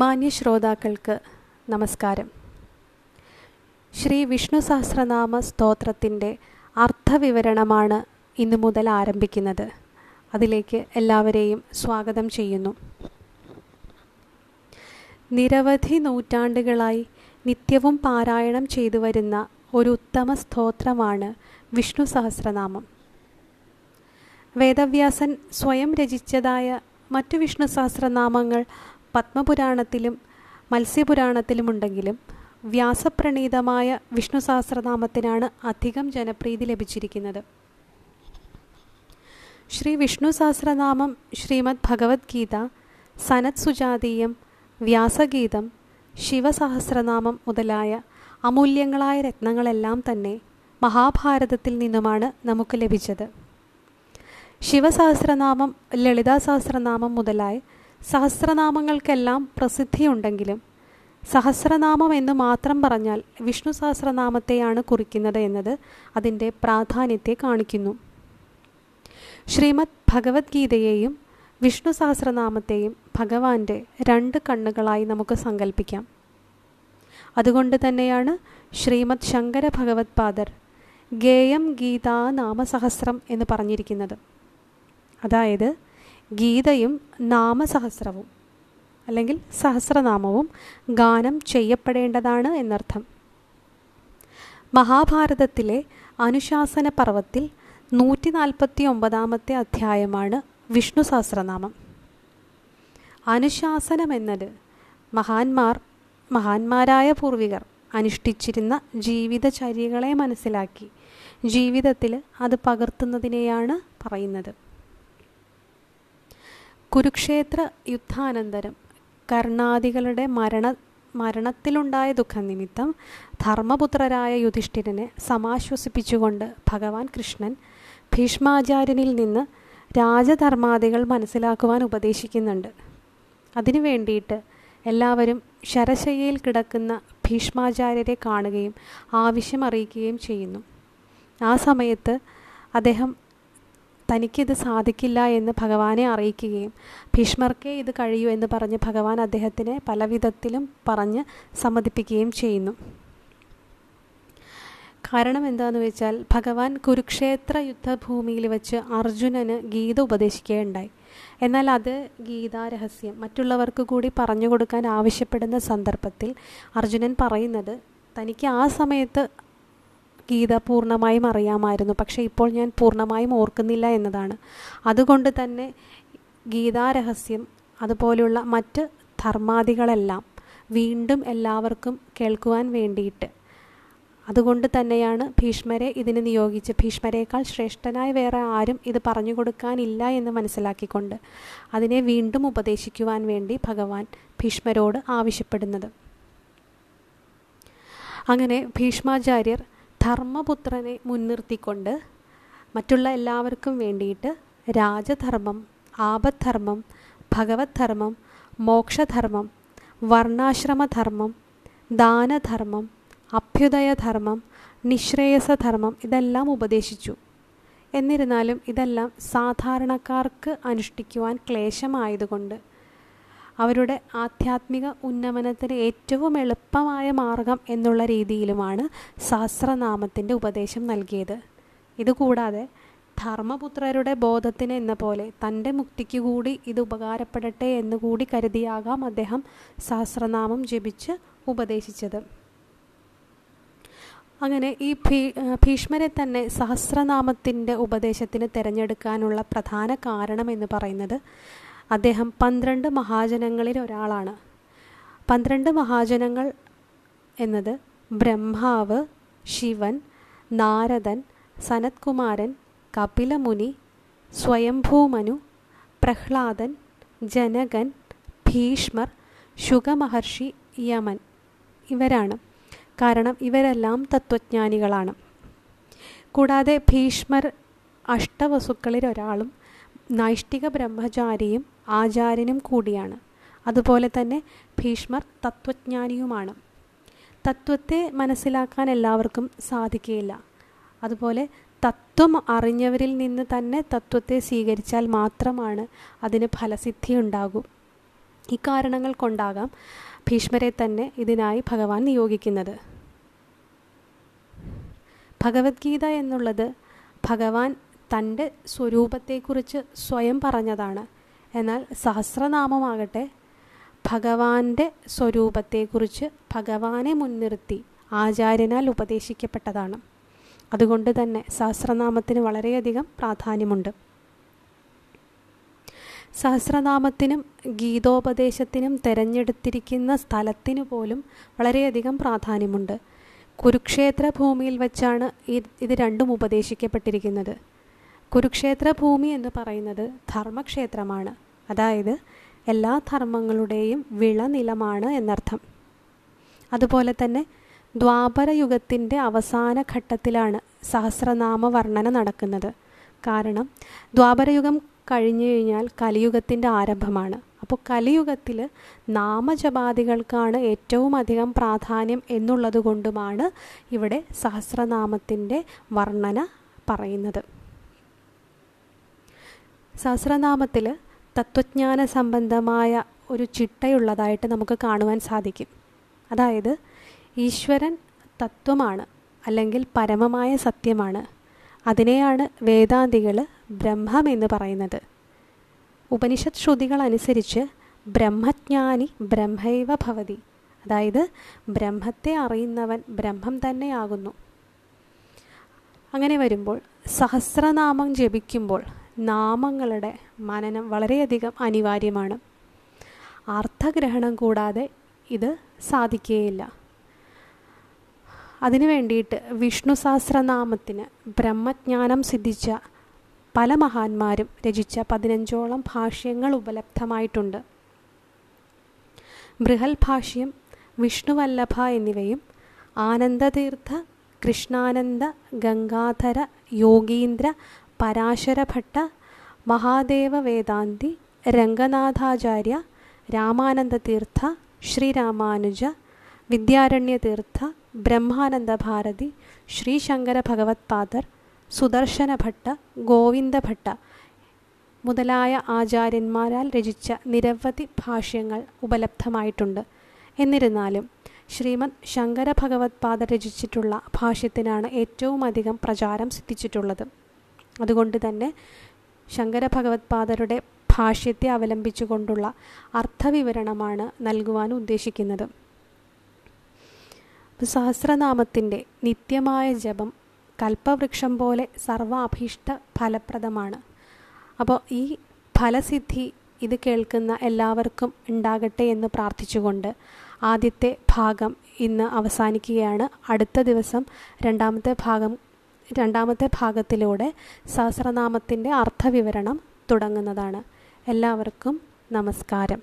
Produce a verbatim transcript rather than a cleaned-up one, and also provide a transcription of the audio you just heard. മാന്യശ്രോതാക്കൾക്ക് നമസ്കാരം. ശ്രീ വിഷ്ണു സഹസ്രനാമ സ്തോത്രത്തിൻ്റെ അർത്ഥവിവരണമാണ് ഇന്നു മുതൽ ആരംഭിക്കുന്നത്. അതിലേക്ക് എല്ലാവരെയും സ്വാഗതം ചെയ്യുന്നു. നിരവധി നൂറ്റാണ്ടുകളായി നിത്യവും പാരായണം ചെയ്തു വരുന്ന ഒരു ഉത്തമ സ്തോത്രമാണ് വിഷ്ണു സഹസ്രനാമം. വേദവ്യാസൻ സ്വയം രചിച്ചതായ മറ്റു വിഷ്ണു സഹസ്രനാമങ്ങൾ പത്മപുരാണത്തിലും മത്സ്യപുരാണത്തിലുമുണ്ടെങ്കിലും വ്യാസപ്രണീതമായ വിഷ്ണു സഹസ്രനാമത്തിനാണ് അധികം ജനപ്രീതി ലഭിച്ചിരിക്കുന്നത്. ശ്രീ വിഷ്ണു സഹസ്രനാമം ശ്രീമദ് ഭഗവത്ഗീത, സനത് സുജാതീയം, വ്യാസഗീതം, ശിവസഹസ്രനാമം മുതലായ അമൂല്യങ്ങളായ രത്നങ്ങളെല്ലാം തന്നെ മഹാഭാരതത്തിൽ നിന്നുമാണ് നമുക്ക് ലഭിച്ചത്. ശിവസഹസ്രനാമം, ലളിതാ സഹസ്രനാമം മുതലായ സഹസ്രനാമങ്ങൾക്കെല്ലാം പ്രസിദ്ധിയുണ്ടെങ്കിലും സഹസ്രനാമം എന്ന് മാത്രം പറഞ്ഞാൽ വിഷ്ണു സഹസ്രനാമത്തെയാണ് കുറിക്കുന്നത് എന്നത് അതിൻ്റെ പ്രാധാന്യത്തെ കാണിക്കുന്നു. ശ്രീമദ് ഭഗവത്ഗീതയെയും വിഷ്ണു സഹസ്രനാമത്തെയും ഭഗവാന്റെ രണ്ട് കണ്ണുകളായി നമുക്ക് സങ്കല്പിക്കാം. അതുകൊണ്ട് തന്നെയാണ് ശ്രീമദ് ശങ്കര ഭഗവത് പാദർ ഗേയം ഗീതാ നാമസഹസ്രം എന്ന് പറഞ്ഞിരിക്കുന്നത്. അതായത് ഗീതയും നാമസഹസ്രവും അല്ലെങ്കിൽ സഹസ്രനാമവും ഗാനം ചെയ്യപ്പെടേണ്ടതാണ് എന്നർത്ഥം. മഹാഭാരതത്തിലെ അനുശാസന പർവത്തിൽ നൂറ്റി നാൽപ്പത്തി ഒമ്പതാമത്തെ അധ്യായമാണ് വിഷ്ണു സഹസ്രനാമം. അനുശാസനം എന്നത് മഹാന്മാർ മഹാന്മാരായ പൂർവികർ അനുഷ്ഠിച്ചിരുന്ന ജീവിതചര്യകളെ മനസ്സിലാക്കി ജീവിതത്തിൽ അത് പകർത്തുന്നതിനെയാണ് പറയുന്നത്. കുരുക്ഷേത്ര യുദ്ധാനന്തരം കർണാദികളുടെ മരണ മരണത്തിലുണ്ടായ ദുഃഖനിമിത്തം ധർമ്മപുത്രരായ യുധിഷ്ഠിരനെ സമാശ്വസിപ്പിച്ചുകൊണ്ട് ഭഗവാൻ കൃഷ്ണൻ ഭീഷ്മാചാര്യനിൽ നിന്ന് രാജധർമാദികൾ മനസ്സിലാക്കുവാൻ ഉപദേശിക്കുന്നുണ്ട്. അതിനു വേണ്ടിയിട്ട് എല്ലാവരും ശരശയ്യയിൽ കിടക്കുന്ന ഭീഷ്മാചാര്യരെ കാണുകയും ആവശ്യമറിയിക്കുകയും ചെയ്യുന്നു. ആ സമയത്ത് അദ്ദേഹം തനിക്കിത് സാധിക്കില്ല എന്ന് ഭഗവാനെ അറിയിക്കുകയും ഭീഷ്മർക്കേ ഇത് കഴിയൂ എന്ന് പറഞ്ഞ് ഭഗവാൻ അദ്ദേഹത്തിനെ പല വിധത്തിലും പറഞ്ഞ് സമ്മതിപ്പിക്കുകയും ചെയ്യുന്നു. കാരണം എന്താണെന്ന് വെച്ചാൽ ഭഗവാൻ കുരുക്ഷേത്ര യുദ്ധഭൂമിയിൽ വെച്ച് അർജുനന് ഗീത ഉപദേശിക്കുകയുണ്ടായി. എന്നാൽ അത് ഗീതാരഹസ്യം മറ്റുള്ളവർക്ക് കൂടി പറഞ്ഞു കൊടുക്കാൻ ആവശ്യപ്പെടുന്ന സന്ദർഭത്തിൽ അർജുനൻ പറയുന്നത് തനിക്ക് ആ സമയത്ത് ഗീത പൂർണ്ണമായും അറിയാമായിരുന്നു, പക്ഷേ ഇപ്പോൾ ഞാൻ പൂർണ്ണമായും ഓർക്കുന്നില്ല എന്നതാണ്. അതുകൊണ്ട് തന്നെ ഗീതാരഹസ്യം അതുപോലെയുള്ള മറ്റ് ധർമാദികളെല്ലാം വീണ്ടും എല്ലാവർക്കും കേൾക്കുവാൻ വേണ്ടിയിട്ട് അതുകൊണ്ട് തന്നെയാണ് ഭീഷ്മരെ ഇതിന് നിയോഗിച്ച് ഭീഷ്മരേക്കാൾ ശ്രേഷ്ഠനായി വേറെ ആരും ഇത് പറഞ്ഞു കൊടുക്കാനില്ല എന്ന് മനസ്സിലാക്കിക്കൊണ്ട് അതിനെ വീണ്ടും ഉപദേശിക്കുവാൻ വേണ്ടി ഭഗവാൻ ഭീഷ്മരോട് ആവശ്യപ്പെടുന്നത്. അങ്ങനെ ഭീഷ്മാചാര്യർ ധർമ്മപുത്രനെ മുൻനിർത്തിക്കൊണ്ട് മറ്റുള്ള എല്ലാവർക്കും വേണ്ടിയിട്ട് രാജധർമ്മം, ആപദ്ധർമ്മം, ഭഗവത് ധർമ്മം, മോക്ഷധർമ്മം, വർണ്ണാശ്രമധർമ്മം, ദാനധർമ്മം, അഭ്യുദയധർമ്മം, നിശ്രേയസധർമ്മം ഇതെല്ലാം ഉപദേശിച്ചു. എന്നിരുന്നാലും ഇതെല്ലാം സാധാരണക്കാർക്ക് അനുഷ്ഠിക്കുവാൻ ക്ലേശമായതുകൊണ്ട് അവരുടെ ആധ്യാത്മിക ഉന്നമനത്തിന് ഏറ്റവും എളുപ്പമായ മാർഗം എന്നുള്ള രീതിയിലുമാണ് സഹസ്രനാമത്തിൻ്റെ ഉപദേശം നൽകിയത്. ഇതുകൂടാതെ ധർമ്മപുത്രരുടെ ബോധത്തിന് എന്ന പോലെ തൻ്റെ മുക്തിക്ക് കൂടി ഇത് ഉപകാരപ്പെടട്ടെ എന്നുകൂടി കരുതിയാകാം അദ്ദേഹം സഹസ്രനാമം ജപിച്ച് ഉപദേശിച്ചത്. അങ്ങനെ ഈ ഭീ ഭീഷ്മരെ തന്നെ സഹസ്രനാമത്തിൻ്റെ ഉപദേശത്തിന് തിരഞ്ഞെടുക്കാനുള്ള പ്രധാന കാരണം എന്ന് പറയുന്നത് അദ്ദേഹം പന്ത്രണ്ട് മഹാജനങ്ങളിൽ ഒരാളാണ്. പന്ത്രണ്ട് മഹാജനങ്ങൾ എന്നത് ബ്രഹ്മാവ്, ശിവൻ, നാരദൻ, സനത്കുമാരൻ, കപിലമുനി, സ്വയംഭൂമനു, പ്രഹ്ലാദൻ, ജനകൻ, ഭീഷ്മർ, ശുകമഹർഷി, യമൻ ഇവരാണ്. കാരണം ഇവരെല്ലാം തത്വജ്ഞാനികളാണ്. കൂടാതെ ഭീഷ്മർ അഷ്ടവസുക്കളിൽ ഒരാളും നൈഷ്ഠിക ബ്രഹ്മചാരിയും ആചാര്യനും കൂടിയാണ്. അതുപോലെ തന്നെ ഭീഷ്മർ തത്വജ്ഞാനിയുമാണ്. തത്വത്തെ മനസ്സിലാക്കാൻ എല്ലാവർക്കും സാധിക്കുകയില്ല. അതുപോലെ തത്വം അറിഞ്ഞവരിൽ നിന്ന് തന്നെ തത്വത്തെ സ്വീകരിച്ചാൽ മാത്രമാണ് അതിന് ഫലസിദ്ധി ഉണ്ടാകൂ. ഇക്കാരണങ്ങൾ കൊണ്ടാകാം ഭീഷ്മരെ തന്നെ ഇതിനായി ഭഗവാൻ നിയോഗിക്കുന്നത്. ഭഗവത്ഗീത എന്നുള്ളത് ഭഗവാൻ തൻ്റെ സ്വരൂപത്തെക്കുറിച്ച് സ്വയം പറഞ്ഞതാണ്. എന്നാൽ സഹസ്രനാമമാകട്ടെ ഭഗവാന്റെ സ്വരൂപത്തെക്കുറിച്ച് ഭഗവാനെ മുൻനിർത്തി ആചാര്യനാൽ ഉപദേശിക്കപ്പെട്ടതാണ്. അതുകൊണ്ട് തന്നെ സഹസ്രനാമത്തിന് വളരെയധികം പ്രാധാന്യമുണ്ട്. സഹസ്രനാമത്തിനും ഗീതോപദേശത്തിനും തിരഞ്ഞെടുത്തിരിക്കുന്ന സ്ഥലത്തിനു പോലും വളരെയധികം പ്രാധാന്യമുണ്ട്. കുരുക്ഷേത്ര ഭൂമിയിൽ വച്ചാണ് ഇത് രണ്ടും ഉപദേശിക്കപ്പെട്ടിരിക്കുന്നത്. കുരുക്ഷേത്ര ഭൂമി എന്ന് പറയുന്നത് ധർമ്മക്ഷേത്രമാണ്. അതായത് എല്ലാ ധർമ്മങ്ങളുടെയും വിളനിലമാണ് എന്നർത്ഥം. അതുപോലെ തന്നെ ദ്വാപരയുഗത്തിൻ്റെ അവസാന ഘട്ടത്തിലാണ് സഹസ്രനാമ വർണ്ണന നടക്കുന്നത്. കാരണം ദ്വാപരയുഗം കഴിഞ്ഞു കഴിഞ്ഞാൽ കലിയുഗത്തിൻ്റെ ആരംഭമാണ്. അപ്പോൾ കലിയുഗത്തിൽ നാമജപാദികൾക്കാണ് ഏറ്റവും അധികം പ്രാധാന്യം എന്നുള്ളത് കൊണ്ടുമാണ് ഇവിടെ സഹസ്രനാമത്തിൻ്റെ വർണ്ണന പറയുന്നത്. സഹസ്രനാമത്തിൽ തത്വജ്ഞാന സംബന്ധമായ ഒരു ചിട്ടയുള്ളതായിട്ട് നമുക്ക് കാണുവാൻ സാധിക്കും. അതായത് ഈശ്വരൻ തത്വമാണ്, അല്ലെങ്കിൽ പരമമായ സത്യമാണ്. അതിനെയാണ് വേദാന്തികൾ ബ്രഹ്മം എന്ന് പറയുന്നത്. ഉപനിഷത് ശ്രുതികളനുസരിച്ച് ബ്രഹ്മജ്ഞാനി ബ്രഹ്മൈവ ഭവതി, അതായത് ബ്രഹ്മത്തെ അറിയുന്നവൻ ബ്രഹ്മം തന്നെയാകുന്നു. അങ്ങനെ വരുമ്പോൾ സഹസ്രനാമം ജപിക്കുമ്പോൾ നാമങ്ങളുടെ മനനം വളരെയധികം അനിവാര്യമാണ്. അർത്ഥഗ്രഹണം കൂടാതെ ഇത് സാധിക്കുകയില്ല. അതിനു വേണ്ടിയിട്ട് വിഷ്ണു സഹസ്രനാമത്തിന് ബ്രഹ്മജ്ഞാനം സിദ്ധിച്ച പല മഹാന്മാരും രചിച്ച പതിനഞ്ചോളം ഭാഷ്യങ്ങൾ ഉപലബ്ധമായിട്ടുണ്ട്. ബൃഹൽ ഭാഷ്യം, വിഷ്ണുവല്ലഭ എന്നിവയും ആനന്ദതീർത്ഥ, കൃഷ്ണാനന്ദ, ഗംഗാധര, യോഗീന്ദ്ര, പരാശരഭട്ട, മഹാദേവ വേദാന്തി, രംഗനാഥാചാര്യ, രാമാനന്ദതീർത്ഥ, ശ്രീരാമാനുജ, വിദ്യാരണ്യതീർത്ഥ, ബ്രഹ്മാനന്ദ ഭാരതി, ശ്രീശങ്കര ഭഗവത്പാദർ, സുദർശനഭട്ട, ഗോവിന്ദഭട്ട മുതലായ ആചാര്യന്മാരാൽ രചിച്ച നിരവധി ഭാഷ്യങ്ങൾ ഉപലബ്ധമായിട്ടുണ്ട്. എന്നിരുന്നാലും ശ്രീമദ് ശങ്കര ഭഗവത്പാദർ രചിച്ചിട്ടുള്ള ഭാഷ്യത്തിനാണ് ഏറ്റവും അധികം പ്രചാരം സിദ്ധിച്ചിട്ടുള്ളത്. അതുകൊണ്ട് തന്നെ ശങ്കര ഭഗവത്പാദരുടെ ഭാഷ്യത്തെ അവലംബിച്ചുകൊണ്ടുള്ള അർത്ഥവിവരണമാണ് നൽകുവാൻ ഉദ്ദേശിക്കുന്നത്. സഹസ്രനാമത്തിൻ്റെ നിത്യമായ ജപം കൽപ്പവൃക്ഷം പോലെ സർവാഭീഷ്ട ഫലപ്രദമാണ്. അപ്പോൾ ഈ ഫലസിദ്ധി ഇത് കേൾക്കുന്ന എല്ലാവർക്കും ഉണ്ടാകട്ടെ എന്ന് പ്രാർത്ഥിച്ചുകൊണ്ട് ആദ്യത്തെ ഭാഗം ഇന്ന് അവസാനിക്കുകയാണ്. അടുത്ത ദിവസം രണ്ടാമത്തെ ഭാഗം രണ്ടാമത്തെ ഭാഗത്തിലൂടെ സഹസ്രനാമത്തിൻ്റെ അർത്ഥവിവരണം തുടങ്ങുന്നതാണ്. എല്ലാവർക്കും നമസ്കാരം.